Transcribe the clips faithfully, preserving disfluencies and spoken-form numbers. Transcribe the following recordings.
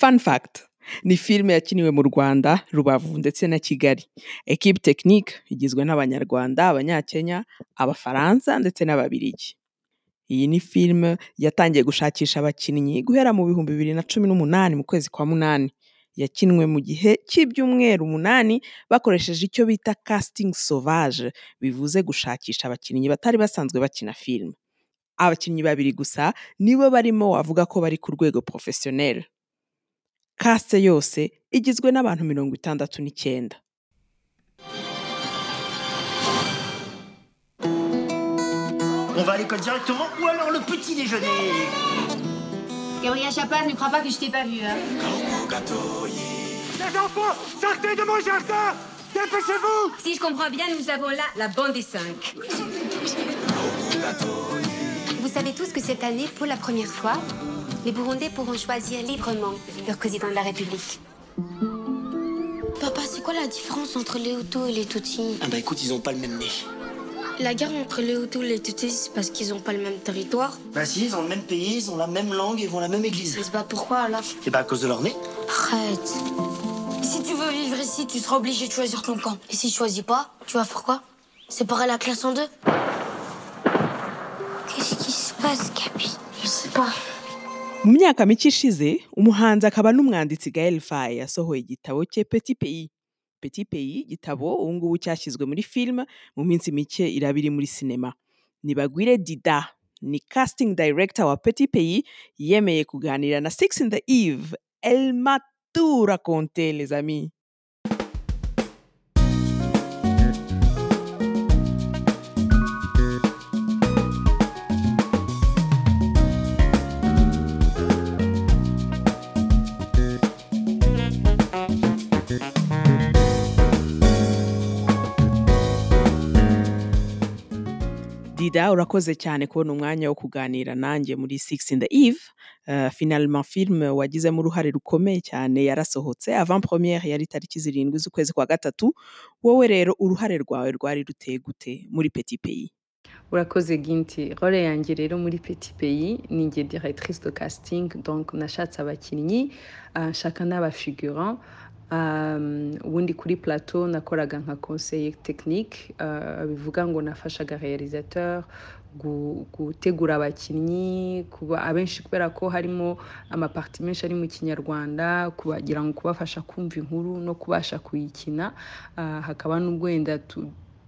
Fun fact, ni filme yakiniwe mu Rwanda, Rubavu ndetse na Kigali. Equipe technique igizwe n'abanyarwanda, abanyakenya, abafaransa ndetse n'ababirigi. Iyi ni filme yatangiye gushakisha abakinnyi guhera mu bihumbi bibiri na cumi n'umunani mu kwezi kwa munani. Yakinwe mu gihe cy'ibyumweru umunani bakoresheje icyo bita casting sauvage, bivuze gushakisha abakinnyi batari basanzwe bakina film. Abakinnyi babiri gusa nibo barimo wavuga ko bari ku rwego professionnel. Kaste yose igizwe n'abantu mirongo itandatu n'icyenda. On va à l'école directement ou alors le petit déjeuner. Gabriel Chapaz, ne crois pas que je t'ai pas vu. Hein. Les enfants, sortez de mon jardin. Dépêchez-vous. Si je comprends bien, nous avons là la bande des cinq. Vous savez tous que cette année, pour la première fois, les Burundais pourront choisir librement leur président de la République. Papa, c'est quoi la différence entre les Hutus et les Tutsis? Ah bah écoute, ils ont pas le même nez. La guerre entre les Hutus et les Tutsis, c'est parce qu'ils n'ont pas le même territoire. Bah si, ils ont le même pays, ils ont la même langue et vont à la même église. Mais c'est pas pourquoi, alors? Et bah à cause de leur nez. Arrête. Si tu veux vivre ici, tu seras obligé de choisir ton camp. Et si tu choisis pas, tu vas faire quoi? Séparer la classe en deux? Qu'est-ce qui se passe, Gabi? Je sais pas. Mu myaka mike ishize, umuhanzi akaba n'umwanditsi Gaël Faye yasohoye igitabo cye Petit Pays. Petit Pays, igitabo ubu ngubu cyashyizwe muri film, mu minsi mike irabiri muri sinema. Nibagwire Dida ni casting director wa Petit Pays, yemeye kuganira na Six in the Eve. Elle m'a tout raconté, les amis. Dida, urakoze cyane kubona umwanya wo kuganira nanjye muri Six in the Eve. Uh, finalement film wagize mu ruhare rukomeye cyane yarasohotse. Avant première yari tariki zirindwi z'ukwezi kwa gatatu. Wowe rero uruhare rwawe rwari ruteye gute muri Petit Pays? Urakoze ginti. Role yanjye rero muri Petit Pays ni njye directrice de casting, donc nashatse abakinnyi, uh, shaka n'abafigurant. Um, ubundi kuri plateau nakoraga nka conseiller technique, uh, bivuga ngo nafashaga realisateur gutegura abakinnyi, kuba abenshi kubera ko harimo amaparti menshi ari mu Kinyarwanda, kubagira ngo kubafasha kumva inkuru no kubasha kuyikina. Uh, hakaba nubwo yenda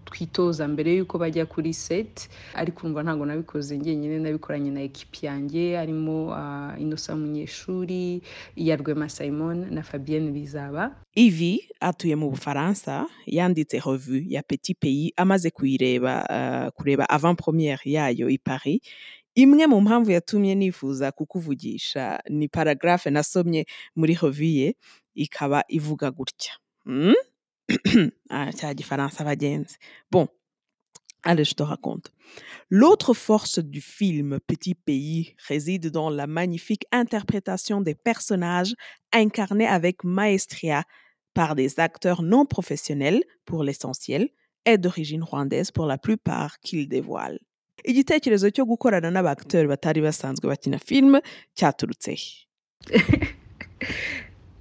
twitoza mbere yuko bajya kuri set, ariko umva ntago nabikoze ngiye nyine, nabikoranye na equipe yanjye harimo uh, Inosa Munyeshuri, Iyarwema Simon na Fabienne Bizaba. Ivi atuye mu Bufaransa yanditse revue ya Petit Pays amaze kuyireba, uh, kureba avant première yayo i Paris. Imwe mu mpamvu yatumye nifuza kukuvugisha ni paragraphe nasomye muri revue ye, ikaba ivuga gutya. Hmm? Ah, c'est la différence, ça va bien. Bon, allez, je te raconte. L'autre force du film Petit Pays réside dans la magnifique interprétation des personnages incarnés avec maestria par des acteurs non professionnels pour l'essentiel et d'origine rwandaise pour la plupart qu'ils dévoilent. Igitekerezo cyo gukorana n'abakteur batari basanzwe bakina film cyaturutse.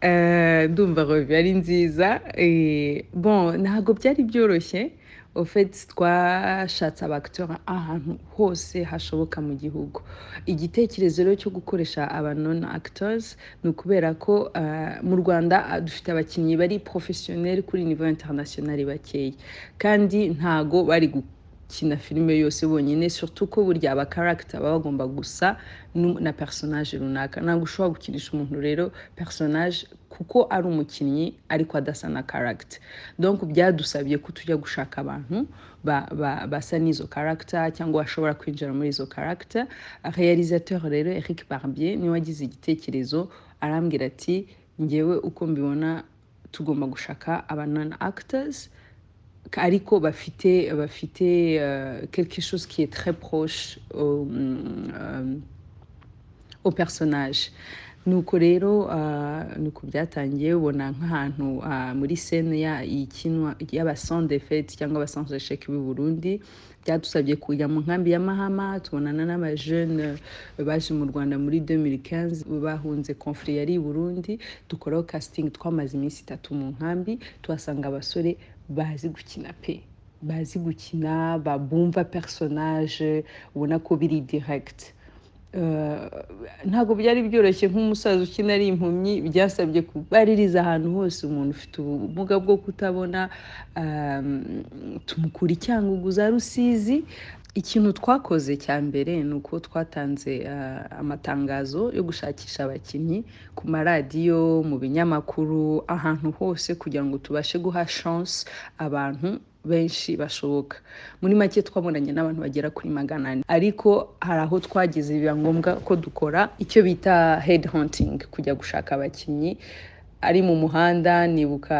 Euh, Dumba revue ari nziza. Et bon, ntago byari byoroshye. Au fait, twashatse abaktora ahantu hose hashoboka mu gihugu. Igitekerezo rero cyo gukoresha aba non actors n'ukubera ko uh, mu Rwanda dufite abakinnyi bari professionnel kuri niveau international bakeye. Kandi ntago bari gukina filme yose bonyine, surtout ko burya aba character bagomba gusa na personage runaka. Ntabwo ushobora gukinisha umuntu rero personage kuko ari umukinnyi ariko adasa na character. Donc byadusabye ko tujya gushaka abantu ba basa n'izo character cyangwa bashobora kwinjira muri izo character. Réalisateur rero Eric Barbier ni wagize igitekerezo, arambwira ati ngewe uko mbibona tugomba gushaka aba non actors ariko bafite bafite uh, quelque chose qui est très proche au, um, um, au personnage. Nuko rero nuko byatangiye ubona nk'ahantu muri scene ya ikinwa y'abasound effects cyangwa abasound check b'i Burundi byatusabye kujya mu nkambi ya Mahama tubonana n'aba jeune baje mu Rwanda muri deux mille quinze bahunze conflit yari i Burundi dukora casting twamaze iminsi itatu mu nkambi twasanga abasore bazi gukina pe bazi gukina babumva personnage ubona ko biri direct ntago byari byoroshye nk'umusaza ukina ari impumyi byasabye kubaririza ahantu hose umuntu ufite ubumuga bwo kutabona tumukura cyangwa uguza Rusizi. Ikintu twakoze cya mbere nuko twatanze amatangazo yo gushakisha abakinnyi ku maradiyo mu binyamakuru ahantu hose kugira ngo tubashe guha chance abantu benshi bashoboka. Muri make twabonanye n'abantu bagera kuri magana ane ariko haraho twagize ibyangombwa ko dukora icyo bita head hunting kujya gushaka abakinnyi ari mu muhanda nibuka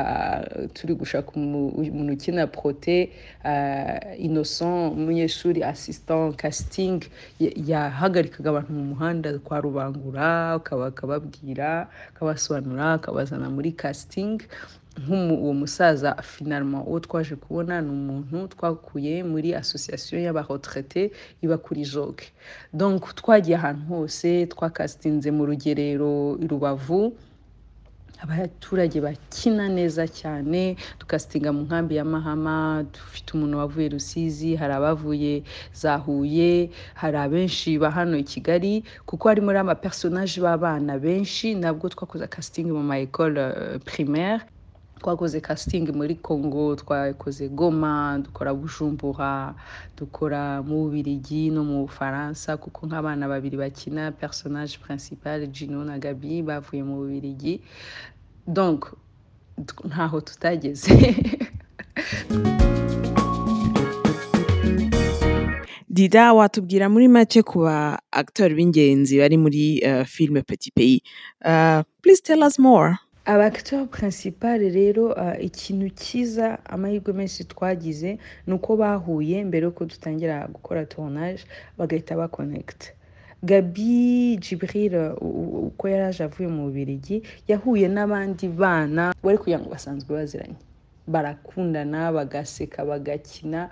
turi gushaka umuntu ukina proté uh, Innocent umunyeshuri assistant casting yahagarikaga abantu mu muhanda kwa Rubangura akababwira akabasobanura akabazana muri casting. Uwo musaza finalement uwo twaje kubona ni umuntu twakuye muri association y'abaretraité iba kuri Joke. Donc twagiye ahantu hose twakastinze mu Rugerero i Rubavu abaturage bakina neza cyane tukastinga mu nkambi ya Mahama dufite umuntu wavuye Rusizi hari abavuye za Huye hari abenshi bahano i Kigali kuko hari muri ama personnage babana benshi nabwo twakoze casting mu ma école primaire twakoze casting muri Congo twakoze Goma dukora Bujumbura dukora mu Bubiligi no mu Faransa kuko nk'abana babiri bakina personnage principal Gino na Gabi bavuye mu Bubiligi. Donc ntaho tutageze. Dida watubwira muri make kuba acteur b'ingenzi bari muri uh, film Petit Pays. Uh, please tell us more. Abaktor principal rero uh, ikintu kiza amahirwe menshi twagize nuko bahuye mbere ko dutangira gukora tournage bagahita ba connect. Gabi Jibril uko yaraje avuye mu Bubiligi yahuye n'abandi bana bari kugira ngo basanzwe baziranye barakundana bagaseka bagakina.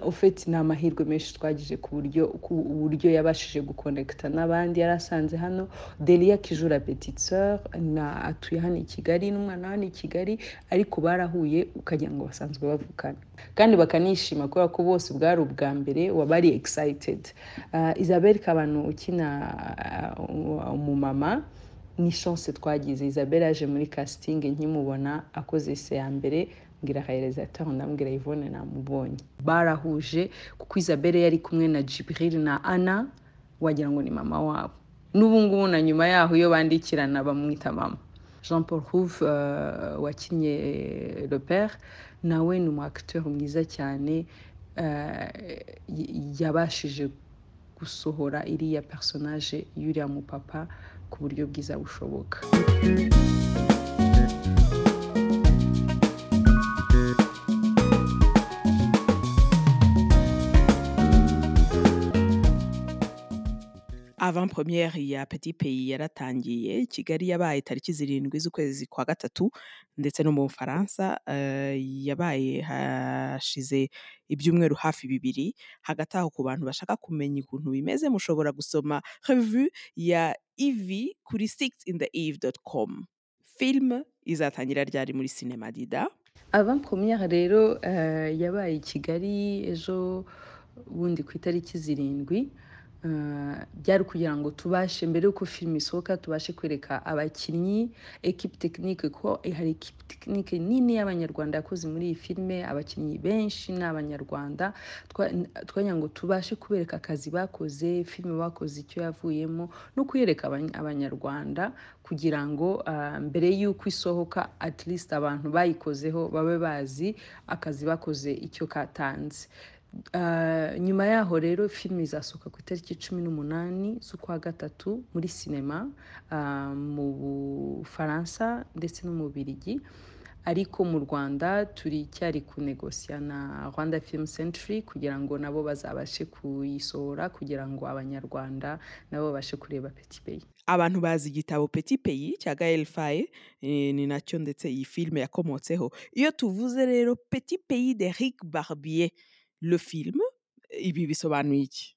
En fait na mahirwe menshi twagize ku buryo uburyo yabashije guconnecta n'abandi yarasanze hano Delia Kijura petite sœur na atuye hano i Kigali n'umwana hano i Kigali ariko barahuye ukagira ngo basanzwe bavukana kandi bakanishima kubera ko bose bwari ubwa mbere wabari excited. uh, Isabel Kabano ukina uh, umumama ni chance twagize Isabel aje muri casting nkimubona akoze se ya mbere ngira réalisateur ndamubwira Yvonne namubonye barahuje kuko Isabel yari kumwe na Jibril na Ana wagira ngo ni mama wabo n'ubu ngubu na nyuma yaho iyo bandikirana bamwita mama. Jean Paul Rouve uh, wakinye le père nawe ni mu acteur mwiza cyane uh, yabashije gusohora iriya personnage yuriya mu papa ku buryo bwiza bushoboka. Avant-première ya Petit Pays yaratangiye Kigali yabaye tariki zirindwi z'ukwezi kwa gatatu ndetse no mu Faransa uh, yabaye hashize ibyumweru hafi bibiri. Hagati aho ku bantu bashaka kumenya ikintu bimeze mushobora gusoma revue ya Ivy kuri six in the eve dot com. Film izatangira ryari muri cinema Dida? Avant-première rero uh, yabaye Kigali ejo bundi ku itariki zirindwi. Uh, byari kugira ngo tubashe mbere uko film isohoka tubashe kwereka abakinnyi equipe technique ko hari equipe technique nini y'abanyarwanda yakoze muri iyi filme abakinnyi benshi n'abanyarwanda twanya ngo tubashe kubereka akazi bakoze film bakoze icyo yavuyemo no kwereka abanyarwanda kugira ngo uh, mbere y'uko isohoka at least abantu bayikozeho babe bazi akazi bakoze icyo katanze. Uh, nyuma yaho rero film izasoka ku itariki cumi n'umunani z'ukwa gatatu muri cinema uh, mu Faransa ndetse no mu Bubiligi ariko mu Rwanda turi cyari kunegosia na Rwanda Film Century kugira ngo nabo bazabashe kuyisohora kugira ngo abanyarwanda nabo babashe kureba Petit Pays. Abantu bazi igitabo Petit Pays cya Gaël Faye e, ni nacyo ndetse iyi film yakomotseho. Iyo tuvuze rero Petit Pays d'Eric Barbier, le film ibi bisobanuye iki?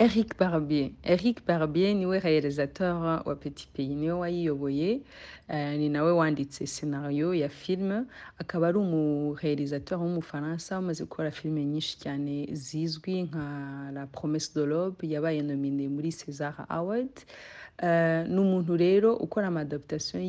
Eric Barbier. Eric Barbier niwe réalisateur wa Petit Pays, niwe wayiyoboye, uh, ni nawe wanditse scenario ya film, akaba ari umu réalisateur w'umufaransa amaze gukora film nyinshi cyane zizwi nka La Promesse de l'aube, yabaye nominée muri César Award. Uh, n'umuntu rero ukora amadaptation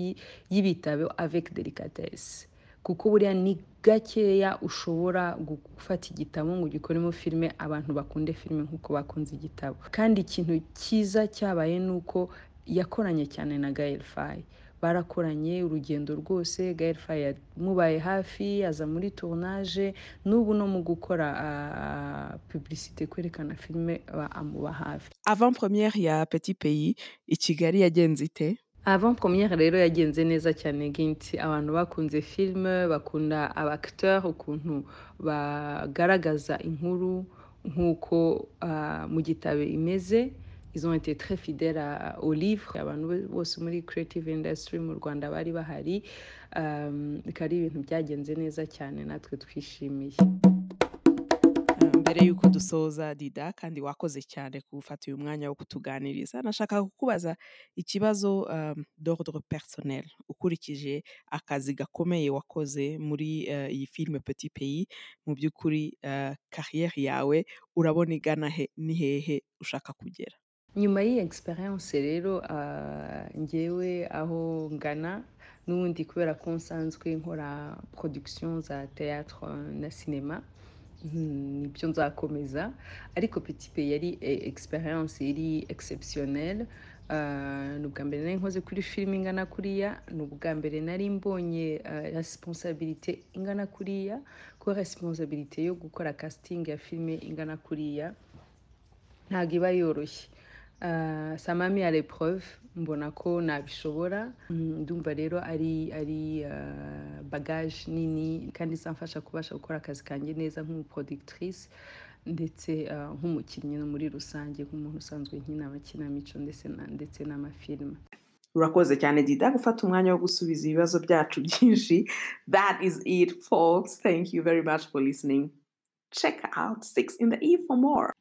y'ibitabo avec délicatesse. Kuko buriya ni gakeya ushobora gufata igitabo ngo gikoremo filme abantu bakunde filme nkuko bakunze igitabo. Kandi ikintu cyiza cyabaye nuko yakoranye cyane na Gaël Faye. Barakoranye urugendo rwose, Gaël Faye mubaye hafi aza muri tournage, n'ubu no mu gukora uh, publicité kwerekana filme amuba hafi. Avant première ya Petit Pays i Kigali yagenze ite? Avant première rero yagenze neza cyane ginti, abantu bakunze film, bakunda abacteurs ukuntu bagaragaza inkuru nkuko uh, mu gitabo imeze. Ils ont été très fidèles à, au livre. Abantu bose muri creative industry mu Rwanda bari bahari, um, kari ibintu byagenze neza cyane natwe twishimiye. Mbere yuko dusoza Dida kandi wakoze cyane gufata uyu mwanya wo kutuganiriza, nashaka kukubaza ikibazo um, d'ordre personnel ukurikije akazi gakomeye wakoze muri uh, iyi film Petit Pays, mu byukuri uh, carrière yawe urabona igana he, ni hehe ushaka kugera nyuma y'iyi experience rero? Uh, ngewe aho ngana n'ubundi kubera konsanzwe nkora production za théâtre na cinéma, ni byo nzakomeza, ariko Petit Pays yari experience iri exceptionnelle. Uh, nubwa mbere nari nkoze kuri film ingana kuriya, nubwa mbere nari mbonye uh, responsabilité ingana kuriya, ko responsabilité yo gukora casting ya film ingana kuriya ntago iba yoroshye. Uh, ça m'a mis à l'épreuve, mbona ko nabishobora, ndumva rero ari ari uh, bagage nini kandi samfasha kubasha gukora akazi kanjye neza nk'umu productrice ndetse nk'umukinnyi uh, no muri rusange nk'umuntu usanzwe nkina amakinamico ndetse na ndetse n'amafilme. Urakoze cyane Dida gufata umwanya wo gusubiza ibibazo byacu byinshi. That is it folks, thank you very much for listening. Check out Six in the Eve for more.